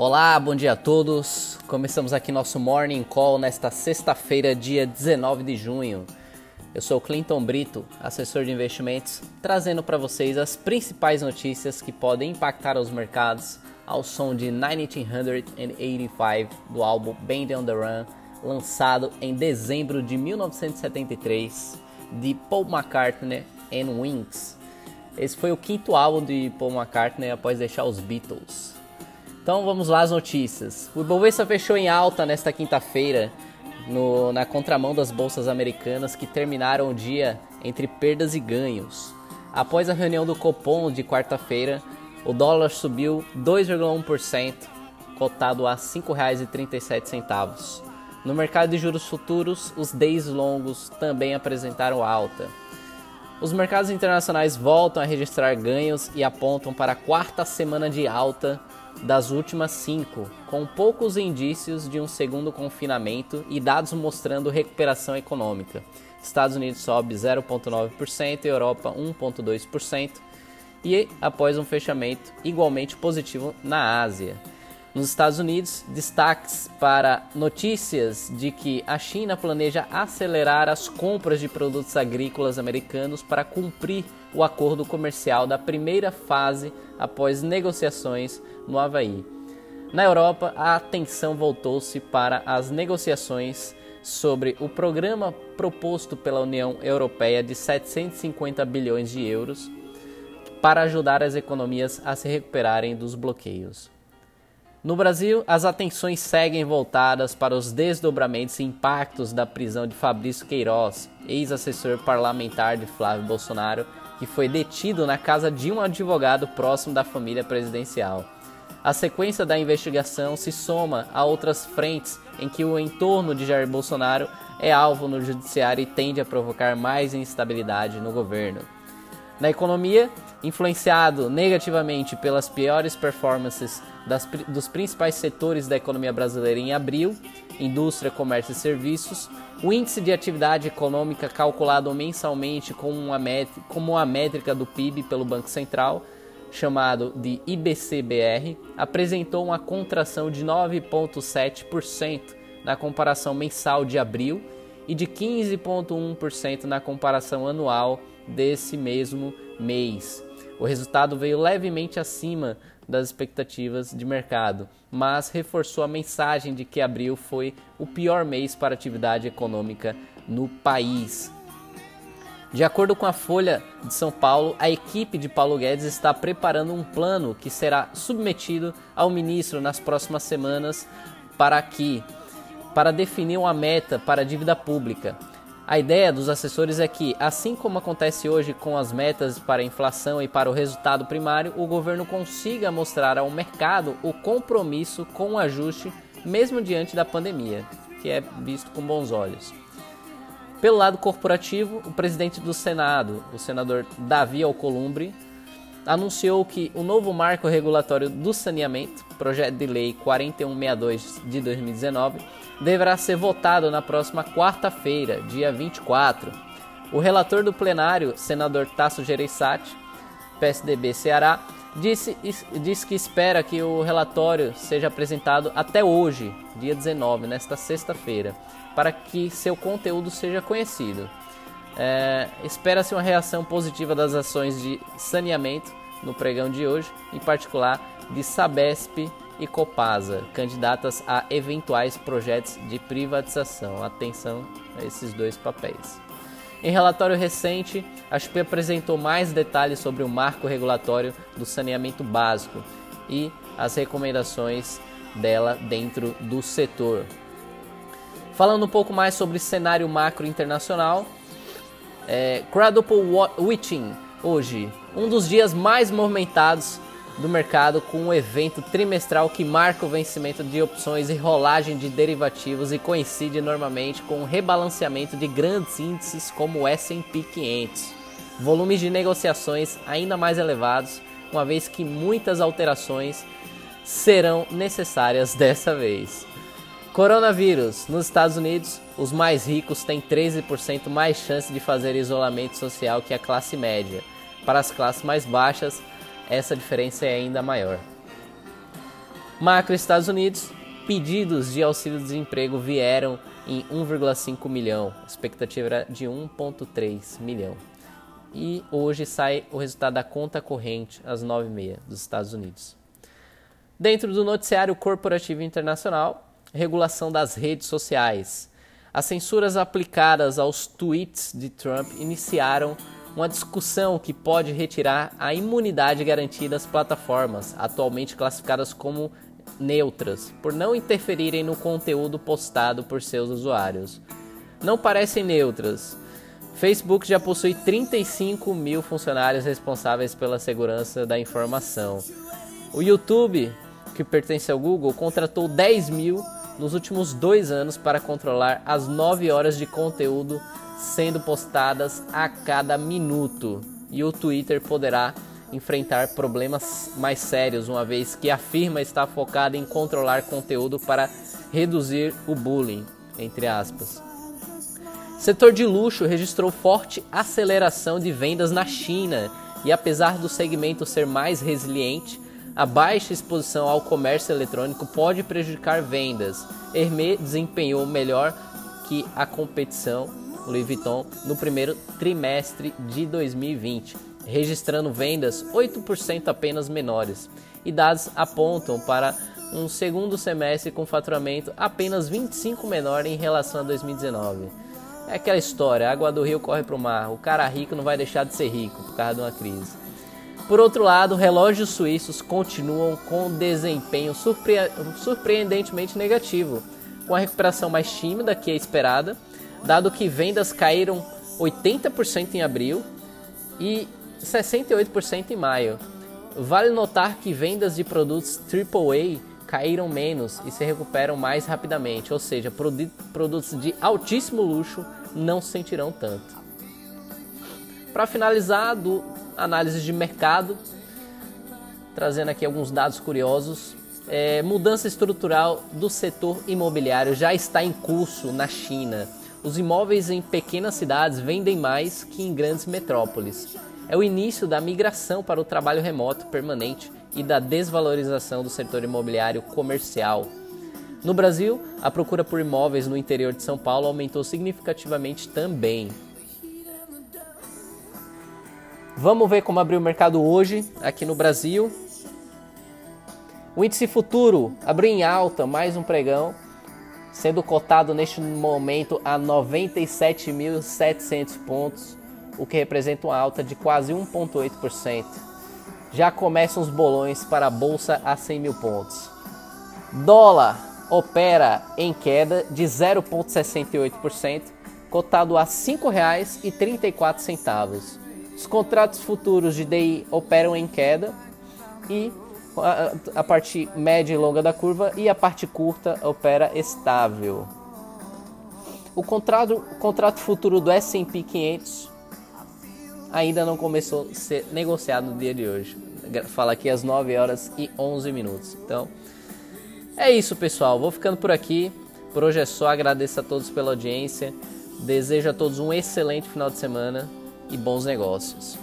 Olá, bom dia a todos. Começamos aqui nosso Morning Call nesta sexta-feira, dia 19 de junho. Eu sou o Clinton Brito, assessor de investimentos, trazendo para vocês as principais notícias que podem impactar os mercados ao som de 1985 do álbum Band on the Run, lançado em dezembro de 1973, de Paul McCartney and Wings. Esse foi o quinto álbum de Paul McCartney após deixar os Beatles. Então vamos lá às notícias. O Ibovespa fechou em alta nesta quinta-feira, na contramão das bolsas americanas que terminaram o dia entre perdas e ganhos. Após a reunião do Copom de quarta-feira, o dólar subiu 2,1%, cotado a R$ 5,37. No mercado de juros futuros, os DIs longos também apresentaram alta. Os mercados internacionais voltam a registrar ganhos e apontam para a quarta semana de alta das últimas 5, com poucos indícios de um segundo confinamento e dados mostrando recuperação econômica. Estados Unidos sobe 0,9% e Europa 1,2%, e após um fechamento igualmente positivo na Ásia. Nos Estados Unidos, destaques para notícias de que a China planeja acelerar as compras de produtos agrícolas americanos para cumprir o acordo comercial da primeira fase após negociações no Havaí. Na Europa, a atenção voltou-se para as negociações sobre o programa proposto pela União Europeia de 750 bilhões de euros para ajudar as economias a se recuperarem dos bloqueios. No Brasil, as atenções seguem voltadas para os desdobramentos e impactos da prisão de Fabrício Queiroz, ex-assessor parlamentar de Flávio Bolsonaro, que foi detido na casa de um advogado próximo da família presidencial. A sequência da investigação se soma a outras frentes em que o entorno de Jair Bolsonaro é alvo no judiciário e tende a provocar mais instabilidade no governo. Na economia, influenciado negativamente pelas piores performances dos principais setores da economia brasileira em abril, indústria, comércio e serviços, o índice de atividade econômica calculado mensalmente como uma métrica do PIB pelo Banco Central, chamado de IBCBR, apresentou uma contração de 9,7% na comparação mensal de abril e de 15,1% na comparação anual desse mesmo mês. O resultado veio levemente acima das expectativas de mercado, mas reforçou a mensagem de que abril foi o pior mês para atividade econômica no país. De acordo com a Folha de São Paulo, a equipe de Paulo Guedes está preparando um plano que será submetido ao ministro nas próximas semanas para definir uma meta para a dívida pública. A ideia dos assessores é que, assim como acontece hoje com as metas para a inflação e para o resultado primário, o governo consiga mostrar ao mercado o compromisso com o ajuste, mesmo diante da pandemia, que é visto com bons olhos. Pelo lado corporativo, o presidente do Senado, o senador Davi Alcolumbre, anunciou que o novo marco regulatório do saneamento, projeto de lei 4162 de 2019, deverá ser votado na próxima quarta-feira, dia 24. O relator do plenário, senador Tasso Gereissati, PSDB Ceará, disse que espera que o relatório seja apresentado até hoje, dia 19, nesta sexta-feira, para que seu conteúdo seja conhecido. Espera-se uma reação positiva das ações de saneamento no pregão de hoje, em particular de Sabesp e Copasa, candidatas a eventuais projetos de privatização. Atenção a esses dois papéis. Em relatório recente, a XP apresentou mais detalhes sobre o marco regulatório do saneamento básico e as recomendações dela dentro do setor. Falando um pouco mais sobre cenário macro internacional, Cradle Witching hoje, um dos dias mais movimentados do mercado, com um evento trimestral que marca o vencimento de opções e rolagem de derivativos e coincide normalmente com o rebalanceamento de grandes índices como o S&P 500. Volumes de negociações ainda mais elevados, uma vez que muitas alterações serão necessárias dessa vez. Coronavírus. Nos Estados Unidos, os mais ricos têm 13% mais chance de fazer isolamento social que a classe média. Para as classes mais baixas, essa diferença é ainda maior. Macro Estados Unidos, pedidos de auxílio-desemprego vieram em 1,5 milhão, expectativa era de 1,3 milhão. E hoje sai o resultado da conta corrente às 9h30 dos Estados Unidos. Dentro do noticiário corporativo internacional, regulação das redes sociais. As censuras aplicadas aos tweets de Trump iniciaram uma discussão que pode retirar a imunidade garantida às plataformas, atualmente classificadas como neutras, por não interferirem no conteúdo postado por seus usuários. Não parecem neutras. Facebook já possui 35 mil funcionários responsáveis pela segurança da informação. O YouTube, que pertence ao Google, contratou 10 mil nos últimos 2 anos para controlar as 9 horas de conteúdo sendo postadas a cada minuto. E o Twitter poderá enfrentar problemas mais sérios, uma vez que a firma está focada em controlar conteúdo para reduzir o bullying, entre aspas. Setor de luxo registrou forte aceleração de vendas na China e, apesar do segmento ser mais resiliente, a baixa exposição ao comércio eletrônico pode prejudicar vendas. Hermès desempenhou melhor que a competição, Louis Vuitton, no primeiro trimestre de 2020, registrando vendas 8% apenas menores. E dados apontam para um segundo semestre com faturamento apenas 25% menor em relação a 2019. É aquela história, a água do rio corre para o mar, o cara rico não vai deixar de ser rico por causa de uma crise. Por outro lado, relógios suíços continuam com desempenho surpreendentemente negativo, com a recuperação mais tímida que é esperada, dado que vendas caíram 80% em abril e 68% em maio. Vale notar que vendas de produtos AAA caíram menos e se recuperam mais rapidamente, ou seja, produtos de altíssimo luxo não sentirão tanto. Para finalizar, do análise de mercado, trazendo aqui alguns dados curiosos, mudança estrutural do setor imobiliário já está em curso na China. Os imóveis em pequenas cidades vendem mais que em grandes metrópoles. É o início da migração para o trabalho remoto permanente e da desvalorização do setor imobiliário comercial. No Brasil, a procura por imóveis no interior de São Paulo aumentou significativamente também. Vamos ver como abriu o mercado hoje aqui no Brasil. O índice futuro abriu em alta, mais um pregão, sendo cotado neste momento a 97.700 pontos, o que representa uma alta de quase 1,8%. Já começam os bolões para a bolsa a 100 mil pontos. Dólar opera em queda de 0,68%, cotado a R$ 5,34. Os contratos futuros de DI operam em queda, e a parte média e longa da curva e a parte curta opera estável. O contrato futuro do S&P 500 ainda não começou a ser negociado no dia de hoje. Fala aqui às 9h11. Então, é isso, pessoal. Vou ficando por aqui. Por hoje é só. Agradeço a todos pela audiência. Desejo a todos um excelente final de semana e bons negócios.